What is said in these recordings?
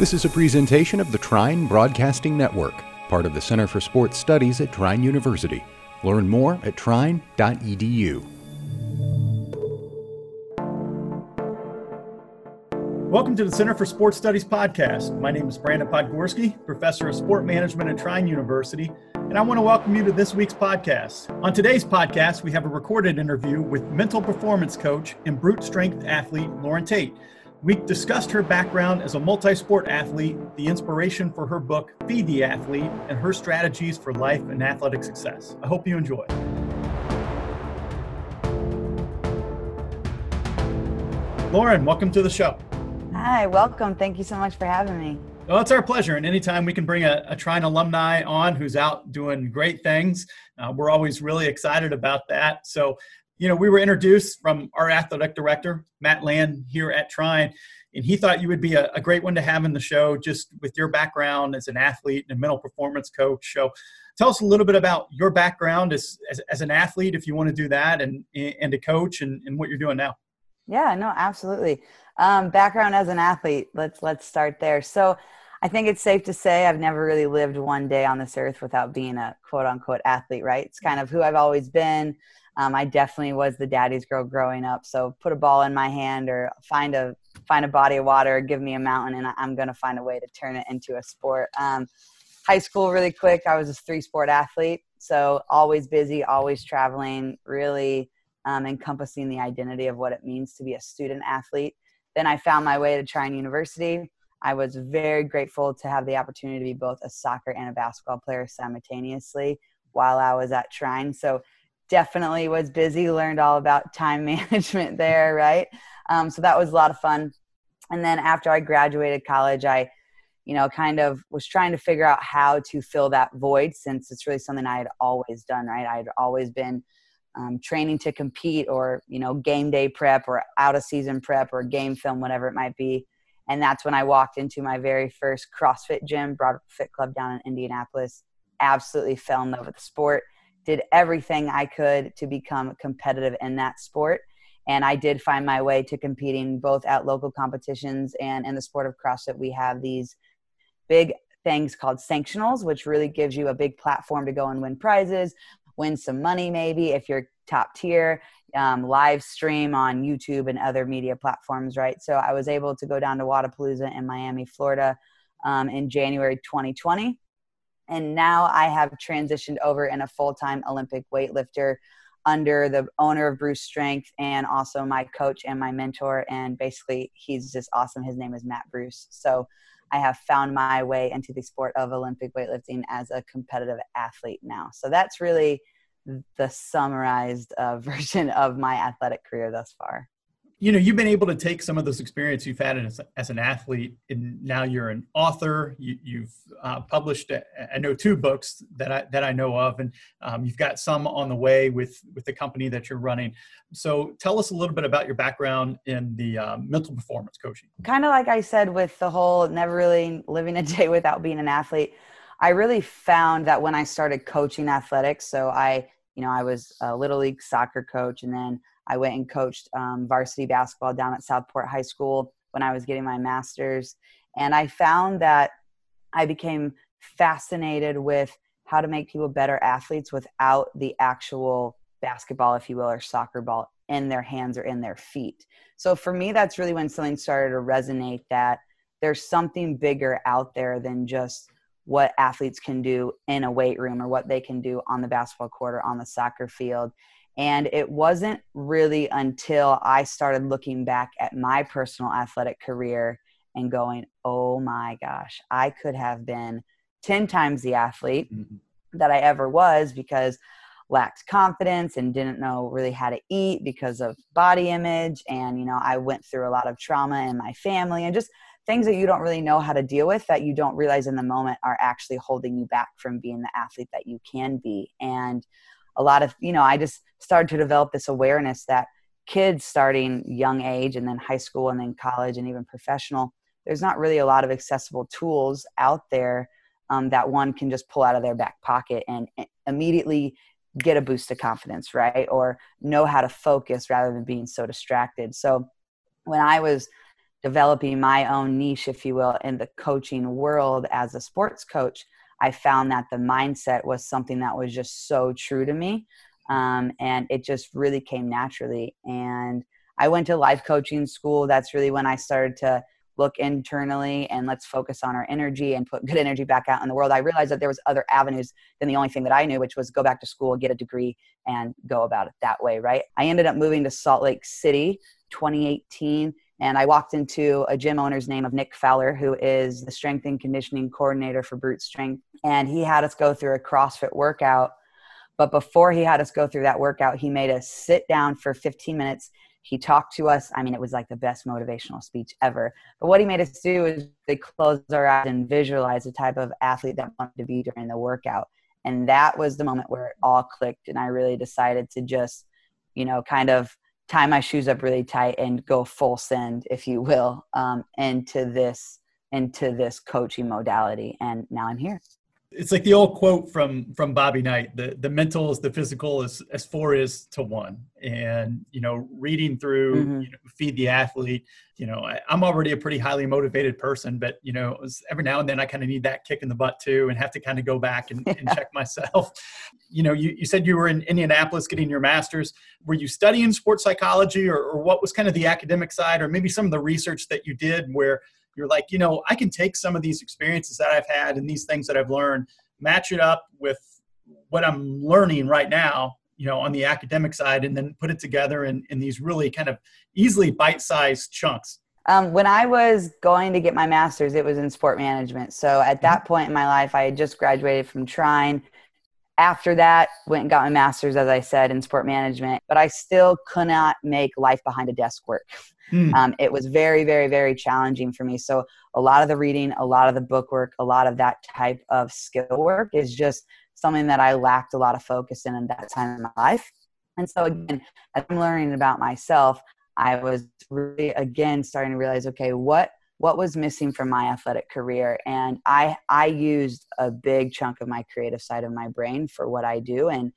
This is a presentation of the Trine Broadcasting Network, part of the Center for Sports Studies at Trine University. Learn more at trine.edu. Welcome to the Center for Sports Studies podcast. My name is Brandon Podgorski, professor of sport management at Trine University, and I want to welcome you to this week's podcast. On today's podcast, we have a recorded interview with mental performance coach and brute strength athlete Lauren Tate. We discussed her background as a multi-sport athlete, the inspiration for her book, Feed the Athlete, and her strategies for life and athletic success. I hope you enjoy. Lauren, welcome to the show. Hi, welcome. Thank you so much for having me. Well, it's our pleasure. And anytime we can bring a Trine alumni on who's out doing great things, we're always really excited about that. So, you know, we were introduced from our athletic director, Matt Land, here at Trine, and he thought you would be a great one to have in the show just with your background as an athlete and a mental performance coach. So tell us a little bit about your background as an athlete, if you want to do that, and a coach and what you're doing now. Yeah, no, absolutely. Background as an athlete. Let's start there. So I think it's safe to say I've never really lived one day on this earth without being a quote unquote athlete, right? It's kind of who I've always been. I definitely was the daddy's girl growing up. So put a ball in my hand or find a body of water, give me a mountain, and I'm going to find a way to turn it into a sport. High school really quick. I was a 3-sport athlete. So always busy, always traveling, really encompassing the identity of what it means to be a student athlete. Then I found my way to Trine University. I was very grateful to have the opportunity to be both a soccer and a basketball player simultaneously while I was at Trine. So definitely was busy, learned all about time management there, right? So that was a lot of fun. And then after I graduated college, I, you know, kind of was trying to figure out how to fill that void, since it's really something I had always done, right? I had always been training to compete, or, you know, game day prep or out of season prep or game film, whatever it might be. And that's when I walked into my very first CrossFit gym, Broad Fit Club down in Indianapolis. Absolutely fell in love with the sport, did everything I could to become competitive in that sport. And I did find my way to competing both at local competitions and in the sport of CrossFit. We have these big things called sanctionals, which really gives you a big platform to go and win prizes, win some money maybe if you're top tier, live stream on YouTube and other media platforms, right? So I was able to go down to Wadapalooza in Miami, Florida in January 2020. And now I have transitioned over in a full-time Olympic weightlifter under the owner of Brute Strength and also my coach and my mentor. And basically he's just awesome. His name is Matt Bruce. So I have found my way into the sport of Olympic weightlifting as a competitive athlete now. So that's really the summarized version of my athletic career thus far. You know, you've been able to take some of those experience you've had as an athlete, and now you're an author. You've published, I know, 2 books that I know of, and you've got some on the way with the company that you're running. So tell us a little bit about your background in the mental performance coaching. Kind of like I said with the whole never really living a day without being an athlete, I really found that when I started coaching athletics, so I was a Little League soccer coach, and then I went and coached varsity basketball down at Southport High School when I was getting my master's. And I found that I became fascinated with how to make people better athletes without the actual basketball, if you will, or soccer ball in their hands or in their feet. So for me, that's really when something started to resonate, that there's something bigger out there than just what athletes can do in a weight room or what they can do on the basketball court or on the soccer field. And it wasn't really until I started looking back at my personal athletic career and going, oh my gosh, I could have been 10 times the athlete that I ever was, because lacked confidence and didn't know really how to eat because of body image. And, you know, I went through a lot of trauma in my family and just things that you don't really know how to deal with, that you don't realize in the moment are actually holding you back from being the athlete that you can be. And a lot of, you know, I just started to develop this awareness that kids starting young age and then high school and then college and even professional, there's not really a lot of accessible tools out there that one can just pull out of their back pocket and immediately get a boost of confidence, right? Or know how to focus rather than being so distracted. So when I was developing my own niche, if you will, in the coaching world as a sports coach, I found that the mindset was something that was just so true to me. And it just really came naturally. And I went to life coaching school. That's really when I started to look internally and let's focus on our energy and put good energy back out in the world. I realized that there was other avenues than the only thing that I knew, which was go back to school, get a degree, and go about it that way, right? I ended up moving to Salt Lake City, 2018, and I walked into a gym owner's name of Nick Fowler, who is the strength and conditioning coordinator for Brute Strength. And he had us go through a CrossFit workout. But before he had us go through that workout, he made us sit down for 15 minutes. He talked to us. I mean, it was like the best motivational speech ever. But what he made us do is they close our eyes and visualize the type of athlete that wanted to be during the workout. And that was the moment where it all clicked. And I really decided to just, you know, kind of tie my shoes up really tight and go full send, if you will, into this coaching modality. And now I'm here. It's like the old quote from Bobby Knight, the mental is the physical as 4 is to 1. And, you know, reading through Feed the Athlete, you know, I'm already a pretty highly motivated person, but, you know, every now and then I kind of need that kick in the butt too, and have to kind of go back and check myself. You know, you said you were in Indianapolis getting your master's. Were you studying sports psychology or what was kind of the academic side, or maybe some of the research that you did where you're like, you know, I can take some of these experiences that I've had and these things that I've learned, match it up with what I'm learning right now, you know, on the academic side, and then put it together in these really kind of easily bite-sized chunks? When I was going to get my master's, it was in sport management. So at that point in my life, I had just graduated from Trine. After that, went and got my master's, as I said, in sport management, but I still could not make life behind a desk work. It was very, very, very challenging for me. So a lot of the reading, a lot of the book work, a lot of that type of skill work is just something that I lacked a lot of focus in that time in my life. And so again, as I'm learning about myself, I was really, again, starting to realize, okay, what was missing from my athletic career? And I used a big chunk of my creative side of my brain for what I do. And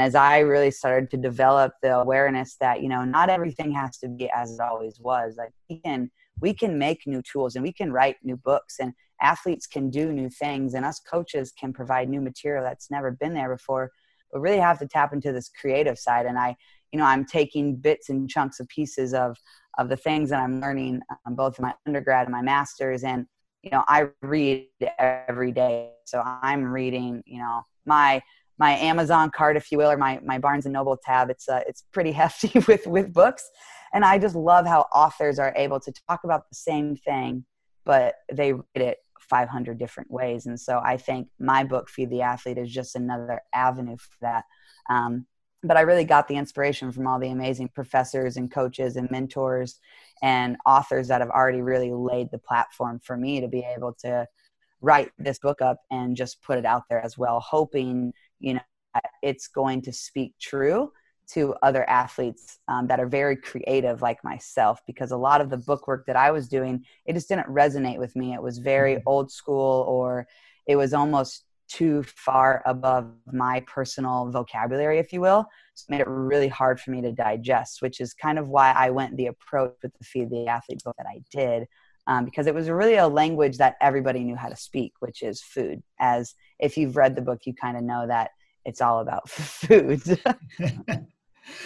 as I really started to develop the awareness that, you know, not everything has to be as it always was. Like we can make new tools, and we can write new books, and athletes can do new things, and us coaches can provide new material that's never been there before. But really have to tap into this creative side. And I'm taking bits and chunks of pieces of the things that I'm learning, both in my undergrad and my master's. And, you know, I read every day. So I'm reading, you know, my Amazon cart, if you will, or my Barnes and Noble tab. It's pretty hefty with books. And I just love how authors are able to talk about the same thing, but they read it 500 different ways. And so I think my book, Feed the Athlete, is just another avenue for that. But I really got the inspiration from all the amazing professors and coaches and mentors and authors that have already really laid the platform for me to be able to write this book up and just put it out there as well, hoping, you know, it's going to speak true to other athletes that are very creative like myself, because a lot of the book work that I was doing, it just didn't resonate with me. It was very old school, or it was almost too far above my personal vocabulary, if you will. So it made it really hard for me to digest, which is kind of why I went the approach with the Feed the Athlete book that I did. Because it was really a language that everybody knew how to speak, which is food. As if you've read the book, you kind of know that it's all about food.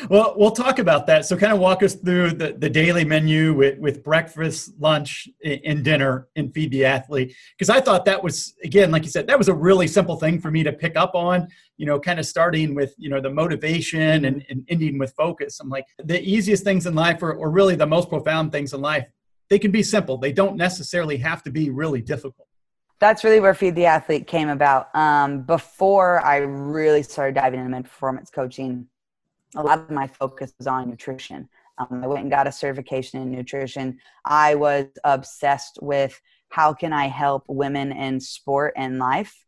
Well, we'll talk about that. So kind of walk us through the daily menu with breakfast, lunch, and dinner in Feed the Athlete. Because I thought that was, again, like you said, that was a really simple thing for me to pick up on, you know, kind of starting with, you know, the motivation and ending with focus. I'm like, the easiest things in life or really the most profound things in life, they can be simple. They don't necessarily have to be really difficult. That's really where Feed the Athlete came about. Before I really started diving into mental performance coaching, a lot of my focus was on nutrition. I went and got a certification in nutrition. I was obsessed with how can I help women in sport and life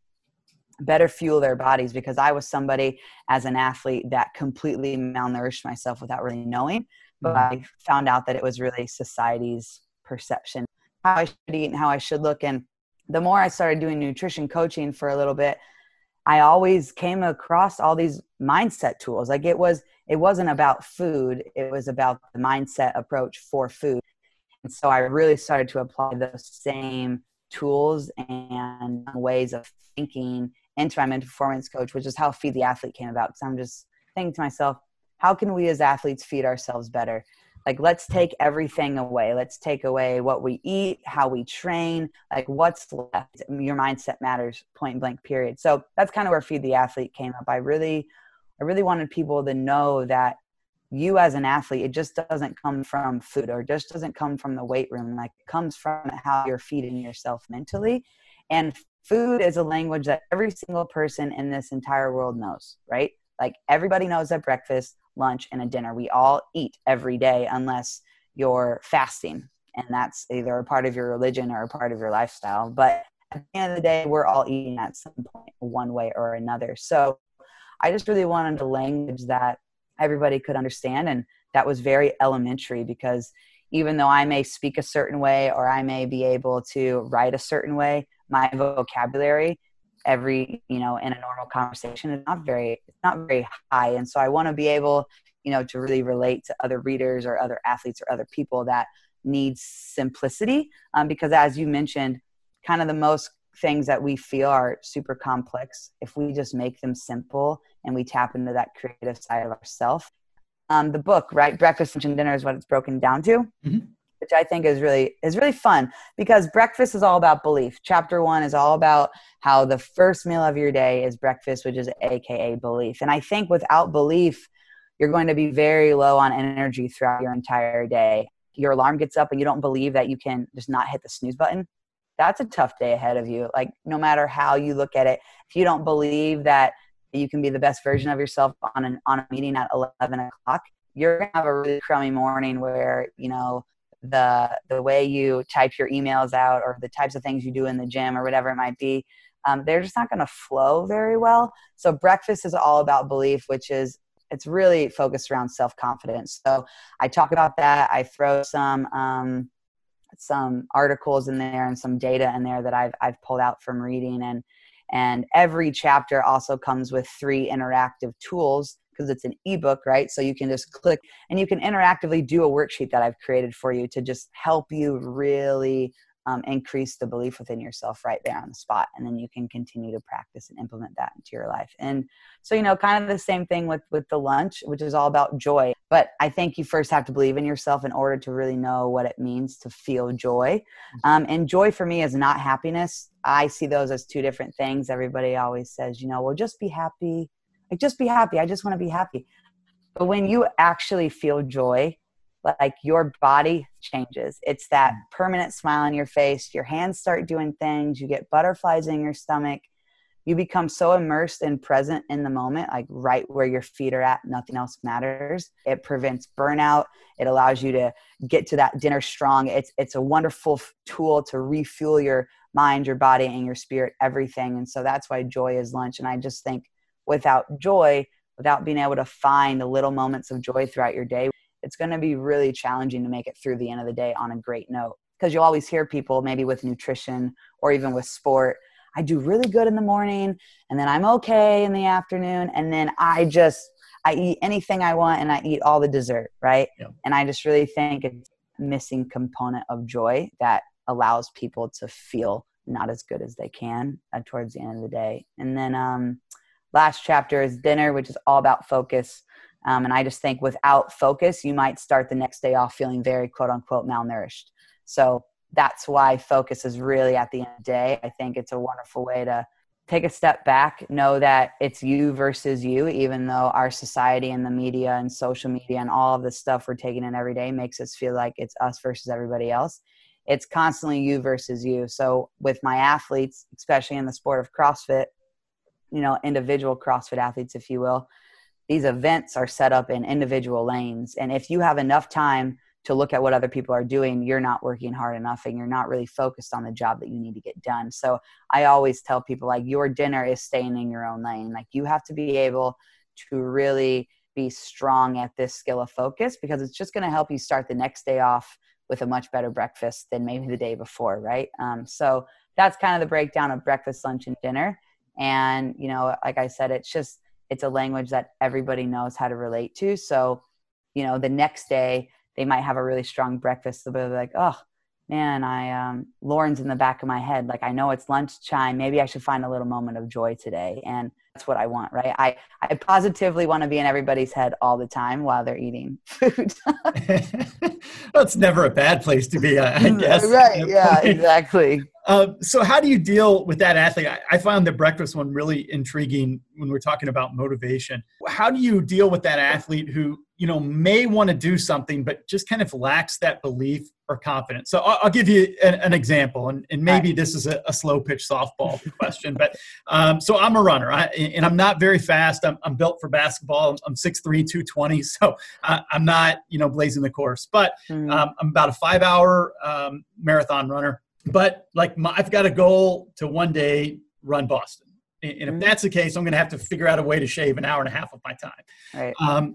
better fuel their bodies, because I was somebody as an athlete that completely malnourished myself without really knowing. But I found out that it was really society's perception, how I should eat and how I should look. And the more I started doing nutrition coaching for a little bit, I always came across all these mindset tools. Like it wasn't about food. It was about the mindset approach for food. And so I really started to apply those same tools and ways of thinking into my performance coach, which is how Feed the Athlete came about. Because I'm just thinking to myself, how can we as athletes feed ourselves better? Like, let's take everything away. Let's take away what we eat, how we train, like what's left. Your mindset matters, point blank, period. So that's kind of where Feed the Athlete came up. I really wanted people to know that you as an athlete, it just doesn't come from food or just doesn't come from the weight room. Like, it comes from how you're feeding yourself mentally. And food is a language that every single person in this entire world knows, right? Like, everybody knows at breakfast, lunch, and a dinner. We all eat every day unless you're fasting, and that's either a part of your religion or a part of your lifestyle. But at the end of the day, we're all eating at some point, one way or another. So I just really wanted a language that everybody could understand, and that was very elementary, because even though I may speak a certain way or I may be able to write a certain way, my vocabulary in a normal conversation, it's not very high. And so I want to be able, to really relate to other readers or other athletes or other people that need simplicity. Because as you mentioned, kind of the most things that we feel are super complex, if we just make them simple and we tap into that creative side of ourselves. The book, right? Breakfast, Lunch, and Dinner is what it's broken down to. Mm-hmm. Which I think is really fun, because breakfast is all about belief. Chapter 1 is all about how the first meal of your day is breakfast, which is AKA belief. And I think without belief, you're going to be very low on energy throughout your entire day. Your alarm gets up and you don't believe that you can just not hit the snooze button. That's a tough day ahead of you. Like, no matter how you look at it, if you don't believe that you can be the best version of yourself on a meeting at 11 o'clock, you're going to have a really crummy morning where, the way you type your emails out or the types of things you do in the gym or whatever it might be, they're just not going to flow very well. So breakfast is all about belief, which is, it's really focused around self-confidence. So I talk about that. I throw some articles in there and some data in there that I've pulled out from reading. And every chapter also comes with 3 interactive tools, because it's an ebook, right? So you can just click and you can interactively do a worksheet that I've created for you to just help you really increase the belief within yourself right there on the spot. And then you can continue to practice and implement that into your life. And so, kind of the same thing with the lunch, which is all about joy. But I think you first have to believe in yourself in order to really know what it means to feel joy. And joy for me is not happiness. I see those as 2 different things. Everybody always says, well, just be happy. Like, just be happy. I just want to be happy. But when you actually feel joy, like, your body changes. It's that permanent smile on your face. Your hands start doing things. You get butterflies in your stomach. You become so immersed and present in the moment, like right where your feet are at, nothing else matters. It prevents burnout. It allows you to get to that dinner strong. It's a wonderful tool to refuel your mind, your body, and your spirit, everything. And so that's why joy is lunch. And I just think, without joy, without being able to find the little moments of joy throughout your day, it's going to be really challenging to make it through the end of the day on a great note. Because you'll always hear people, maybe with nutrition or even with sport, I do really good in the morning, and then I'm okay in the afternoon, and then I eat anything I want, and I eat all the dessert, right? Yeah. And I just really think it's a missing component of joy that allows people to feel not as good as they can towards the end of the day. And then, last chapter is dinner, which is all about focus. And I just think without focus, you might start the next day off feeling very, quote unquote, malnourished. So that's why focus is really at the end of the day. I think it's a wonderful way to take a step back, know that it's you versus you, even though our society and the media and social media and all of the stuff we're taking in every day makes us feel like it's us versus everybody else. It's constantly you versus you. So with my athletes, especially in the sport of CrossFit, individual CrossFit athletes, if you will, these events are set up in individual lanes. And if you have enough time to look at what other people are doing, you're not working hard enough and you're not really focused on the job that you need to get done. So I always tell people, like, your dinner is staying in your own lane. Like, you have to be able to really be strong at this skill of focus, because it's just going to help you start the next day off with a much better breakfast than maybe the day before, right? So that's kind of the breakdown of breakfast, lunch, and dinner. And, like I said, it's a language that everybody knows how to relate to. So, the next day, they might have a really strong breakfast. They'll be like, oh man, Lauren's in the back of my head. Like, I know it's lunchtime. Maybe I should find a little moment of joy today. And that's what I want, right? I positively want to be in everybody's head all the time while they're eating food. That's never a bad place to be, I guess. Right. Yeah, exactly. So how do you deal with that athlete? I found the breakfast one really intriguing when we're talking about motivation. How do you deal with that athlete who, you know, may want to do something, but just kind of lacks that belief or confidence? So I'll give you an example, and maybe this is a slow pitch softball question, but so I'm a runner and I'm not very fast. I'm built for basketball. I'm 6'3", 220. So I'm not, you know, blazing the course, but I'm about a 5-hour marathon runner. But like I've got a goal to one day run Boston. And if that's the case, I'm going to have to figure out a way to shave an hour and a half of my time. Right.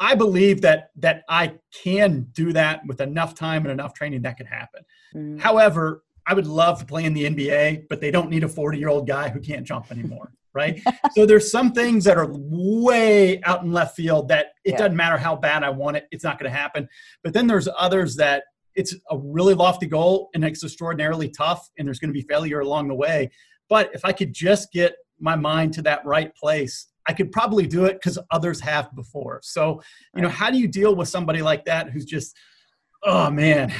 I believe that I can do that with enough time and enough training that could happen. Mm. However, I would love to play in the NBA, but they don't need a 40-year-old guy who can't jump anymore, right? So there's some things that are way out in left field that it doesn't matter how bad I want it, it's not going to happen. But then there's others that it's a really lofty goal and it's extraordinarily tough and there's going to be failure along the way. But if I could just get my mind to that right place, I could probably do it because others have before. So, you know, how do you deal with somebody like that who's just, oh man,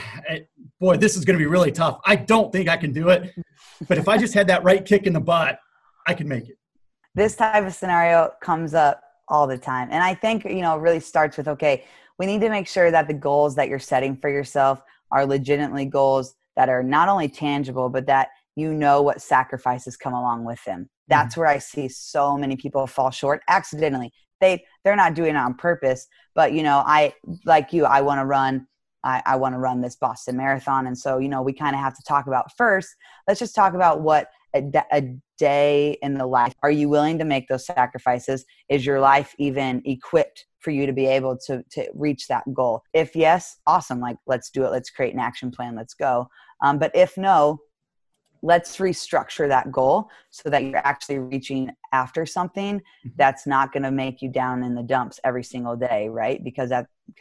boy, this is going to be really tough. I don't think I can do it. But if I just had that right kick in the butt, I could make it. This type of scenario comes up all the time. And I think, you know, it really starts with, okay, we need to make sure that the goals that you're setting for yourself are legitimately goals that are not only tangible, but that you know what sacrifices come along with them. That's where I see so many people fall short accidentally. They're not doing it on purpose, but you know, I want to run this Boston Marathon. And so, you know, we kind of have to talk about first, let's just talk about what a day in the life, are you willing to make those sacrifices? Is your life even equipped for you to be able to reach that goal? If yes, awesome. Like, let's do it. Let's create an action plan. Let's go. But if no, let's restructure that goal so that you're actually reaching after something that's not going to make you down in the dumps every single day, right? Because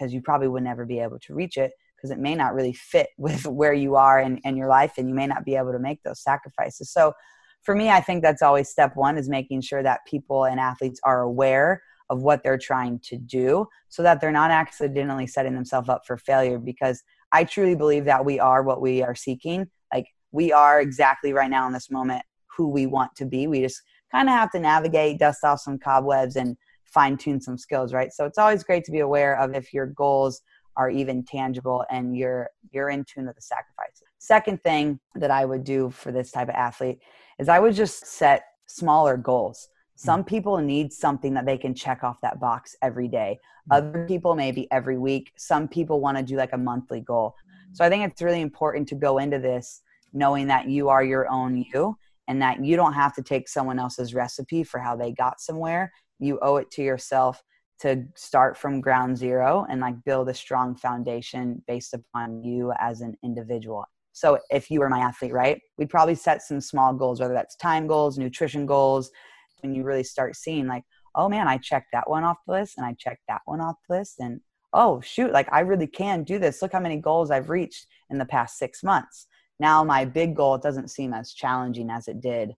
you probably would never be able to reach it because it may not really fit with where you are in your life, and you may not be able to make those sacrifices. So for me, I think that's always step one, is making sure that people and athletes are aware of what they're trying to do so that they're not accidentally setting themselves up for failure, because I truly believe that we are what we are seeking. Like, we are exactly right now in this moment who we want to be. We just kind of have to navigate, dust off some cobwebs, and fine tune some skills, right? So it's always great to be aware of if your goals are even tangible and you're in tune with the sacrifices. Second thing that I would do for this type of athlete is I would just set smaller goals. Some people need something that they can check off that box every day. Other people maybe every week. Some people want to do like a monthly goal. So I think it's really important to go into this knowing that you are your own you and that you don't have to take someone else's recipe for how they got somewhere. You owe it to yourself to start from ground zero and like build a strong foundation based upon you as an individual. So if you were my athlete, right, we'd probably set some small goals, whether that's time goals, nutrition goals, when you really start seeing like, oh man, I checked that one off the list and I checked that one off the list. And oh shoot, like I really can do this. Look how many goals I've reached in the past 6 months. Now my big goal, it doesn't seem as challenging as it did.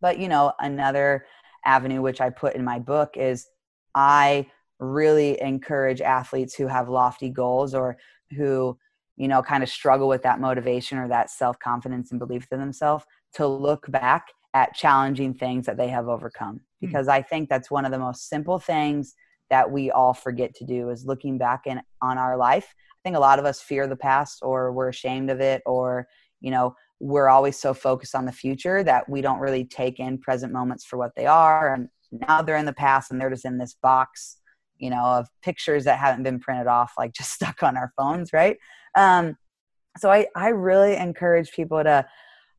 But, you know, another avenue which I put in my book is I really encourage athletes who have lofty goals or who, you know, kind of struggle with that motivation or that self-confidence and belief in themselves to look back at challenging things that they have overcome. Because I think that's one of the most simple things that we all forget to do, is looking back on our life. I think a lot of us fear the past, or we're ashamed of it, or, you know, we're always so focused on the future that we don't really take in present moments for what they are. And now they're in the past and they're just in this box, you know, of pictures that haven't been printed off, like just stuck on our phones. Right. So I really encourage people to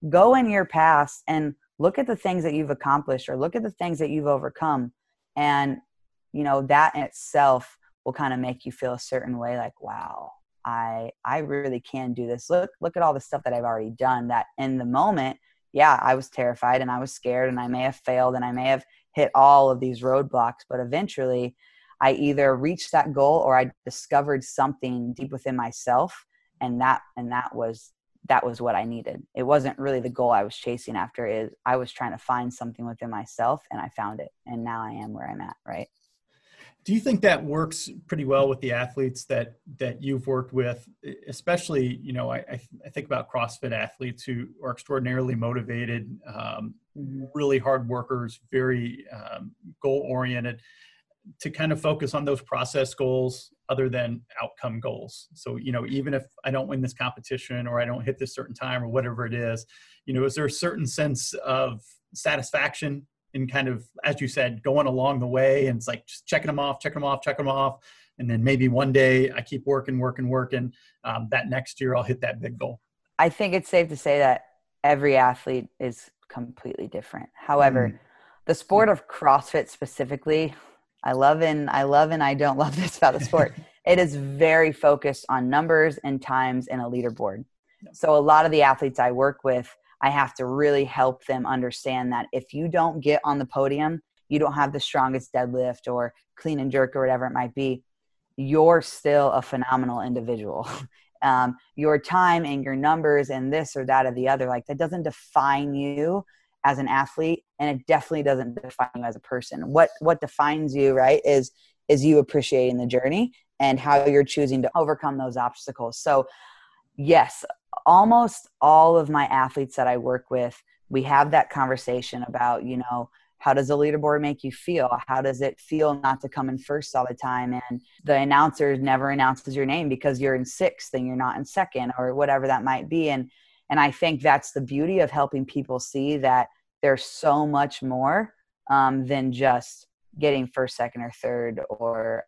go in your past and look at the things that you've accomplished, or look at the things that you've overcome. And, you know, that in itself will kind of make you feel a certain way, like, wow, I really can do this. Look at all the stuff that I've already done, that in the moment, yeah, I was terrified and I was scared and I may have failed and I may have hit all of these roadblocks, but eventually I either reached that goal or I discovered something deep within myself. And that was what I needed. It wasn't really the goal I was chasing after. I was trying to find something within myself, and I found it. And now I am where I'm at. Right. Do you think that works pretty well with the athletes that you've worked with, especially, you know, I think about CrossFit athletes who are extraordinarily motivated, really hard workers, very goal oriented, to kind of focus on those process goals other than outcome goals. So, you know, even if I don't win this competition or I don't hit this certain time or whatever it is, you know, is there a certain sense of satisfaction in kind of, as you said, going along the way? And it's like just checking them off. And then maybe one day I keep working. That next year I'll hit that big goal. I think it's safe to say that every athlete is completely different. However, the sport of CrossFit specifically, I love and I don't love this about the sport. It is very focused on numbers and times and a leaderboard. So a lot of the athletes I work with, I have to really help them understand that if you don't get on the podium, you don't have the strongest deadlift or clean and jerk or whatever it might be, you're still a phenomenal individual. Your time and your numbers and this or that or the other, like, that doesn't define you as an athlete, and it definitely doesn't define you as a person. What defines you, right, is you appreciating the journey and how you're choosing to overcome those obstacles. So yes, almost all of my athletes that I work with, we have that conversation about, you know, how does the leaderboard make you feel? How does it feel not to come in first all the time? And the announcer never announces your name because you're in sixth and you're not in second or whatever that might be. And I think that's the beauty of helping people see that there's so much more than just getting first, second, or third, or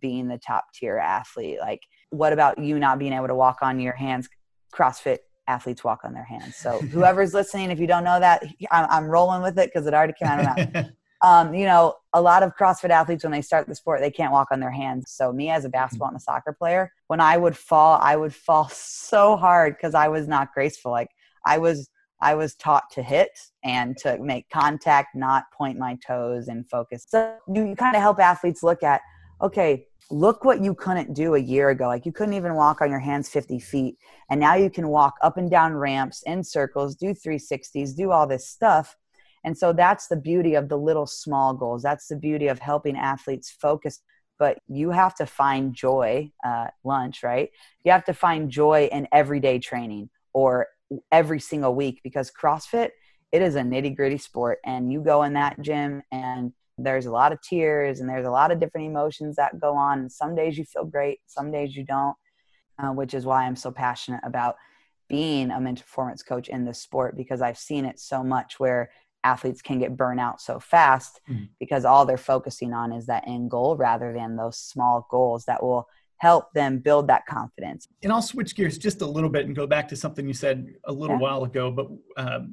being the top tier athlete. Like, what about you not being able to walk on your hands? CrossFit athletes walk on their hands. So whoever's listening, if you don't know that, I'm rolling with it because it already came out of my mouth. You know, a lot of CrossFit athletes, when they start the sport, they can't walk on their hands. So me as a basketball and a soccer player, when I would fall so hard because I was not graceful. Like, I was taught to hit and to make contact, not point my toes and focus. So you kind of help athletes look at, okay, look what you couldn't do a year ago. Like, you couldn't even walk on your hands 50 feet. And now you can walk up and down ramps, in circles, do 360s, do all this stuff. And so that's the beauty of the little small goals. That's the beauty of helping athletes focus. But you have to find joy, lunch, right? You have to find joy in everyday training or every single week, because CrossFit, it is a nitty gritty sport. And you go in that gym and there's a lot of tears and there's a lot of different emotions that go on. And some days you feel great, some days you don't, which is why I'm so passionate about being a mental performance coach in this sport, because I've seen it so much where athletes can get burnt out so fast because all they're focusing on is that end goal rather than those small goals that will help them build that confidence. And I'll switch gears just a little bit and go back to something you said a little while ago, but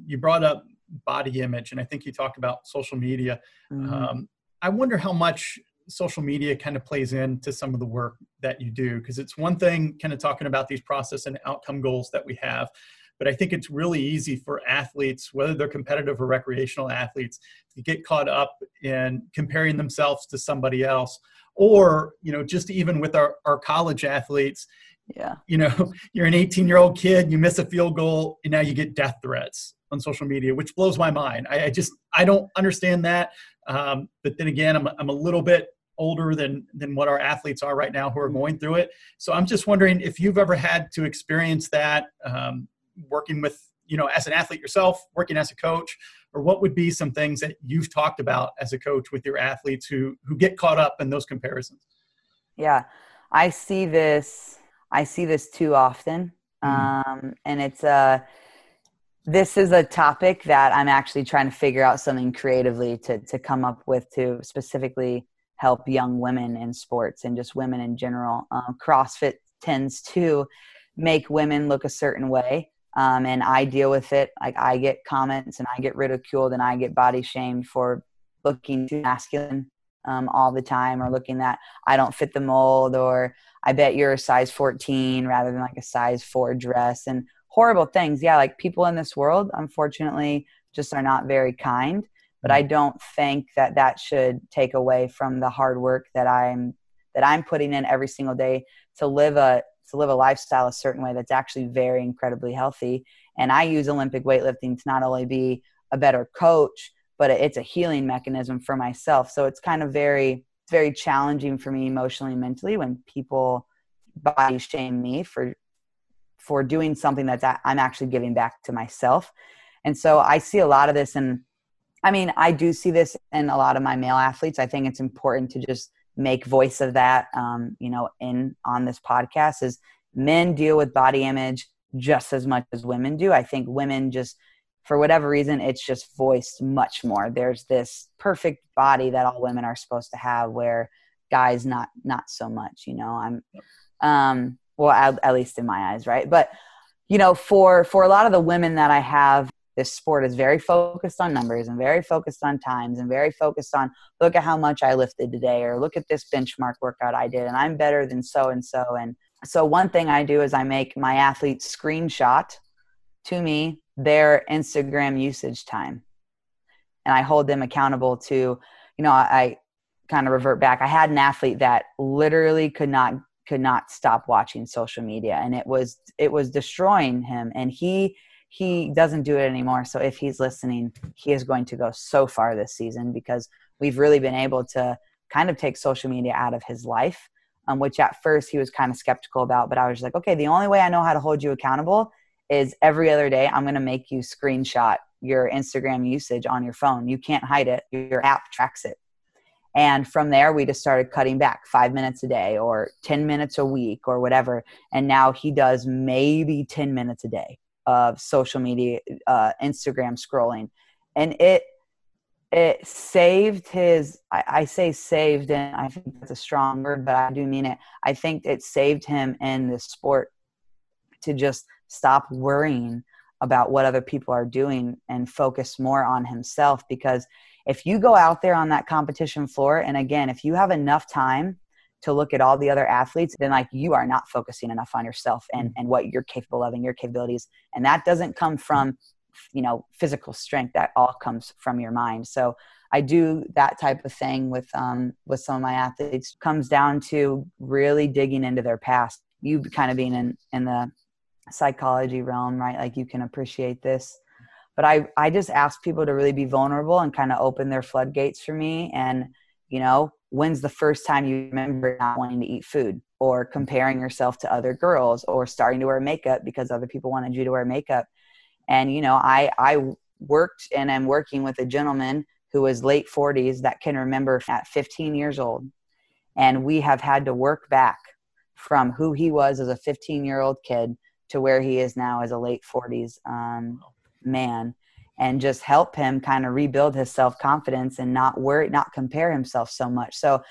you brought up body image, and I think you talked about social media. I wonder how much social media kind of plays into some of the work that you do, because it's one thing kind of talking about these process and outcome goals that we have, but I think it's really easy for athletes, whether they're competitive or recreational athletes, to get caught up in comparing themselves to somebody else. Or, you know, just even with our college athletes, you know, you're an 18-year-old kid, you miss a field goal, and now you get death threats on social media, which blows my mind. I don't understand that. But then again, I'm a little bit older than what our athletes are right now who are going through it. So I'm just wondering if you've ever had to experience that, working with, you know, as an athlete yourself, working as a coach, or what would be some things that you've talked about as a coach with your athletes who get caught up in those comparisons? Yeah, I see this too often. And it's this is a topic that I'm actually trying to figure out something creatively to come up with to specifically help young women in sports and just women in general. CrossFit tends to make women look a certain way. And I deal with it. Like, I get comments and I get ridiculed and I get body shamed for looking too masculine all the time, or looking that I don't fit the mold, or I bet you're a size 14 rather than like a size 4 dress, and horrible things. Yeah. Like, people in this world, unfortunately, just are not very kind. But I don't think that that should take away from the hard work that I'm putting in every single day to live a lifestyle a certain way that's actually very incredibly healthy. And I use Olympic weightlifting to not only be a better coach, but it's a healing mechanism for myself. So it's kind of very challenging for me emotionally and mentally when people body shame me for doing something that I'm actually giving back to myself. And so I see a lot of this, and I mean, I do see this in a lot of my male athletes. I think it's important to just make voice of that, on this podcast, is men deal with body image just as much as women do. I think women just, for whatever reason, it's just voiced much more. There's this perfect body that all women are supposed to have, where guys not so much, at least in my eyes. Right. But, for a lot of the women that I have, this sport is very focused on numbers and very focused on times and very focused on, look at how much I lifted today, or look at this benchmark workout I did, and I'm better than so-and-so. And so one thing I do is I make my athletes screenshot to me their Instagram usage time. And I hold them accountable to, I kind of revert back. I had an athlete that literally could not stop watching social media, and it was destroying him. And he doesn't do it anymore. So if he's listening, he is going to go so far this season, because we've really been able to kind of take social media out of his life, which at first he was kind of skeptical about. But I was like, okay, the only way I know how to hold you accountable is every other day I'm going to make you screenshot your Instagram usage on your phone. You can't hide it. Your app tracks it. And from there, we just started cutting back 5 minutes a day or 10 minutes a week or whatever. And now he does maybe 10 minutes a day of social media, Instagram scrolling. And it saved his, I say saved, and I think that's a strong word, but I do mean it. I think it saved him in the sport to just stop worrying about what other people are doing and focus more on himself. Because if you go out there on that competition floor, and again, if you have enough time to look at all the other athletes, then like you are not focusing enough on yourself and what you're capable of and your capabilities. And that doesn't come from, physical strength. That all comes from your mind. So I do that type of thing with some of my athletes. Comes down to really digging into their past. You kind of being in the psychology realm, right? Like you can appreciate this, but I just ask people to really be vulnerable and kind of open their floodgates for me. And, when's the first time you remember not wanting to eat food, or comparing yourself to other girls, or starting to wear makeup because other people wanted you to wear makeup? And, I worked and am working with a gentleman who was late 40s that can remember at 15 years old. And we have had to work back from who he was as a 15-year-old kid to where he is now as a late 40s man. And just help him kind of rebuild his self-confidence and not compare himself so much. So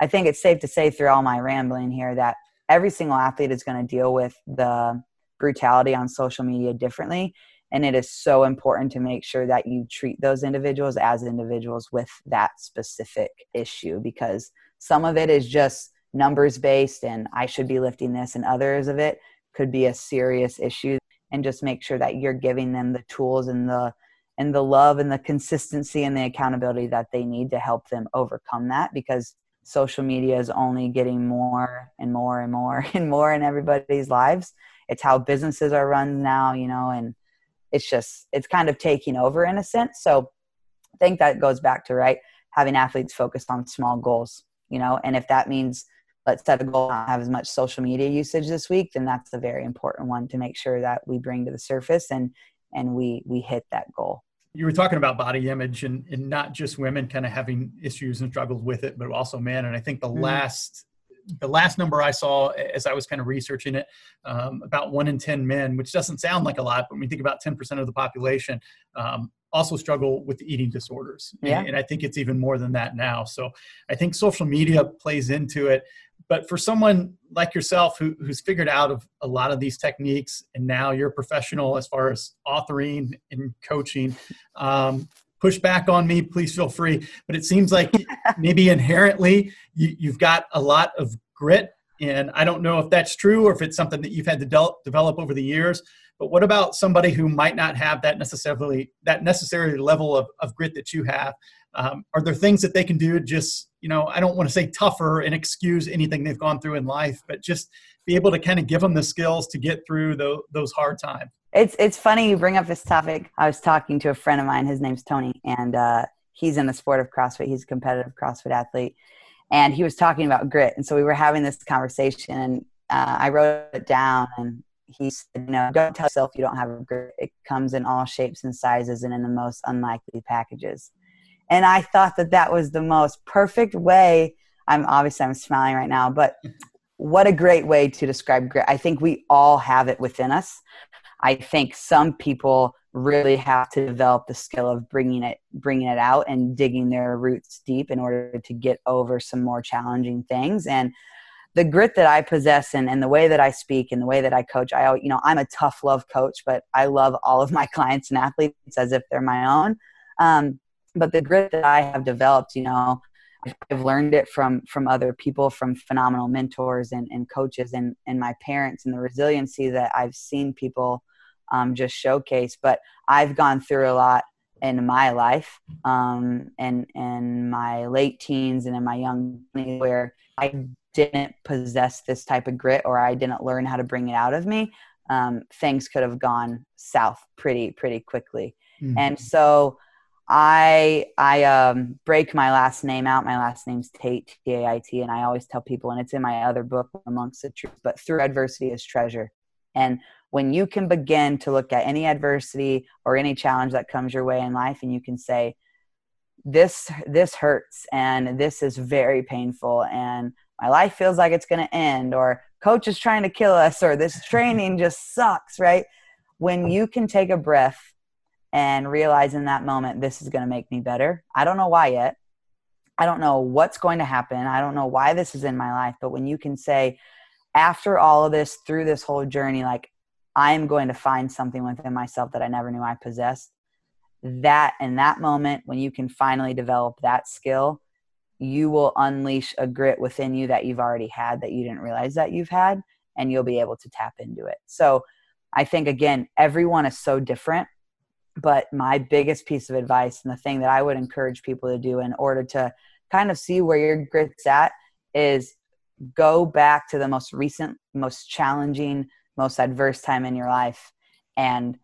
I think it's safe to say, through all my rambling here, that every single athlete is going to deal with the brutality on social media differently. And it is so important to make sure that you treat those individuals as individuals with that specific issue, because some of it is just numbers based and I should be lifting this, and others of it could be a serious issue. And just make sure that you're giving them the tools and the love and the consistency and the accountability that they need to help them overcome that, because social media is only getting more and more and more and more in everybody's lives. It's how businesses are run now, and it's kind of taking over in a sense. So I think that goes back to, right, having athletes focus on small goals, and if that means let's set a goal, not have as much social media usage this week, then that's a very important one to make sure that we bring to the surface and we hit that goal. You were talking about body image and not just women kind of having issues and struggles with it, but also men. And I think the last number I saw as I was kind of researching it, about 1 in 10 men, which doesn't sound like a lot, but when we think about 10% of the population, also struggle with eating disorders. Yeah. And I think it's even more than that now. So I think social media plays into it. But for someone like yourself who's figured out of a lot of these techniques, and now you're a professional as far as authoring and coaching, push back on me, please feel free. But it seems like maybe inherently you've got a lot of grit. And I don't know if that's true or if it's something that you've had to develop over the years. But what about somebody who might not have that necessary level of grit that you have? Are there things that they can do, just, you know, I don't want to say tougher and excuse anything they've gone through in life, but just be able to kind of give them the skills to get through those hard times? It's funny you bring up this topic. I was talking to a friend of mine. His name's Tony, and he's in the sport of CrossFit. He's a competitive CrossFit athlete, and he was talking about grit. And so we were having this conversation, and I wrote it down, and he said, "No, don't tell yourself you don't have grit. It comes in all shapes and sizes and in the most unlikely packages." And I thought that that was the most perfect way. I'm smiling right now, but what a great way to describe grit. I think we all have it within us. I think some people really have to develop the skill of bringing it out and digging their roots deep in order to get over some more challenging things. And the grit that I possess and the way that I speak and the way that I coach, I'm a tough love coach, but I love all of my clients and athletes as if they're my own. But the grit that I have developed, I've learned it from other people, from phenomenal mentors and coaches and my parents, and the resiliency that I've seen people just showcase. But I've gone through a lot in my life, and in my late teens and in my young 20s, where I didn't possess this type of grit, or I didn't learn how to bring it out of me. Things could have gone south pretty quickly. Mm-hmm. And so I break my last name out. My last name's Tate, T-A-I-T, and I always tell people, and it's in my other book, Amongst the Truth, but through adversity is treasure. And when you can begin to look at any adversity or any challenge that comes your way in life, and you can say, this hurts, and this is very painful, and my life feels like it's going to end, or coach is trying to kill us, or this training just sucks, right? When you can take a breath and realize in that moment, this is going to make me better. I don't know why yet. I don't know what's going to happen. I don't know why this is in my life. But when you can say, after all of this, through this whole journey, like, I'm going to find something within myself that I never knew I possessed. That, in that moment, when you can finally develop that skill, you will unleash a grit within you that you've already had, that you didn't realize that you've had, and you'll be able to tap into it. So I think, again, everyone is so different. But my biggest piece of advice, and the thing that I would encourage people to do in order to kind of see where your grit's at, is go back to the most recent, most challenging, most adverse time in your life, and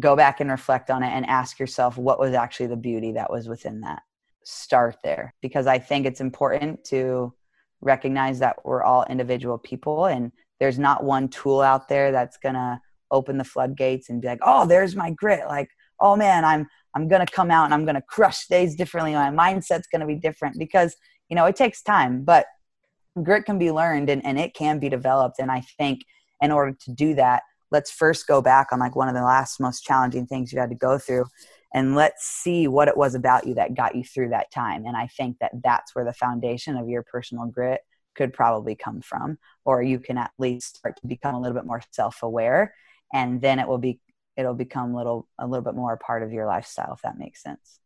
go back and reflect on it and ask yourself, what was actually the beauty that was within that? Start there, because I think it's important to recognize that we're all individual people, and there's not one tool out there that's going to open the floodgates and be like, oh, there's my grit. Like, oh man, I'm going to come out and I'm going to crush days differently. My mindset's going to be different, because, it takes time, but grit can be learned and it can be developed. And I think in order to do that, let's first go back on like one of the last most challenging things you had to go through, and let's see what it was about you that got you through that time. And I think that that's where the foundation of your personal grit could probably come from, or you can at least start to become a little bit more self-aware. And then it'll become a little bit more a part of your lifestyle, if that makes sense.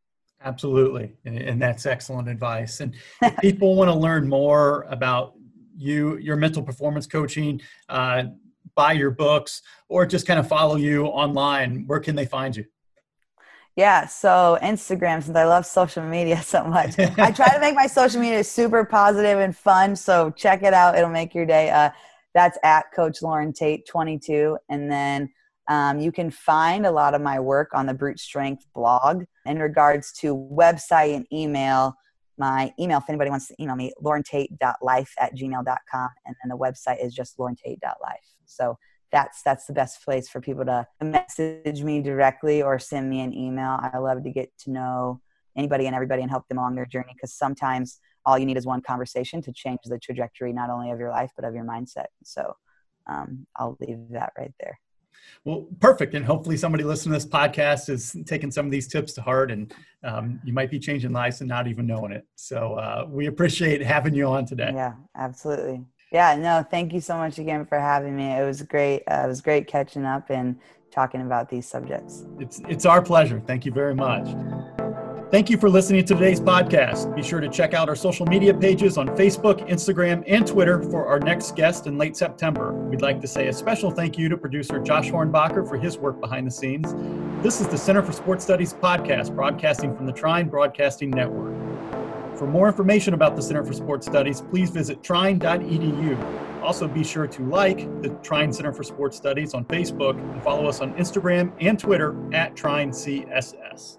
Absolutely. And that's excellent advice. And if people want to learn more about you, your mental performance coaching, buy your books, or just kind of follow you online, where can they find you? Yeah. So Instagram, since I love social media so much, I try to make my social media super positive and fun. So check it out. It'll make your day. That's at Coach Lauren Tate 22. And then you can find a lot of my work on the Brute Strength blog. In regards to website and email, my email, if anybody wants to email me, laurentate.life@gmail.com. And then the website is just laurentate.life. So that's the best place for people to message me directly or send me an email. I love to get to know anybody and everybody and help them along their journey, because sometimes all you need is one conversation to change the trajectory, not only of your life, but of your mindset. So I'll leave that right there. Well, perfect. And hopefully somebody listening to this podcast is taking some of these tips to heart, and you might be changing lives and not even knowing it. So we appreciate having you on today. Yeah, absolutely. Yeah, no, thank you so much again for having me. It was great. It was great catching up and talking about these subjects. It's our pleasure. Thank you very much. Thank you for listening to today's podcast. Be sure to check out our social media pages on Facebook, Instagram, and Twitter for our next guest in late September. We'd like to say a special thank you to producer Josh Hornbacher for his work behind the scenes. This is the Center for Sports Studies podcast, broadcasting from the Trine Broadcasting Network. For more information about the Center for Sports Studies, please visit trine.edu. Also, be sure to like the Trine Center for Sports Studies on Facebook and follow us on Instagram and Twitter at TrineCSS.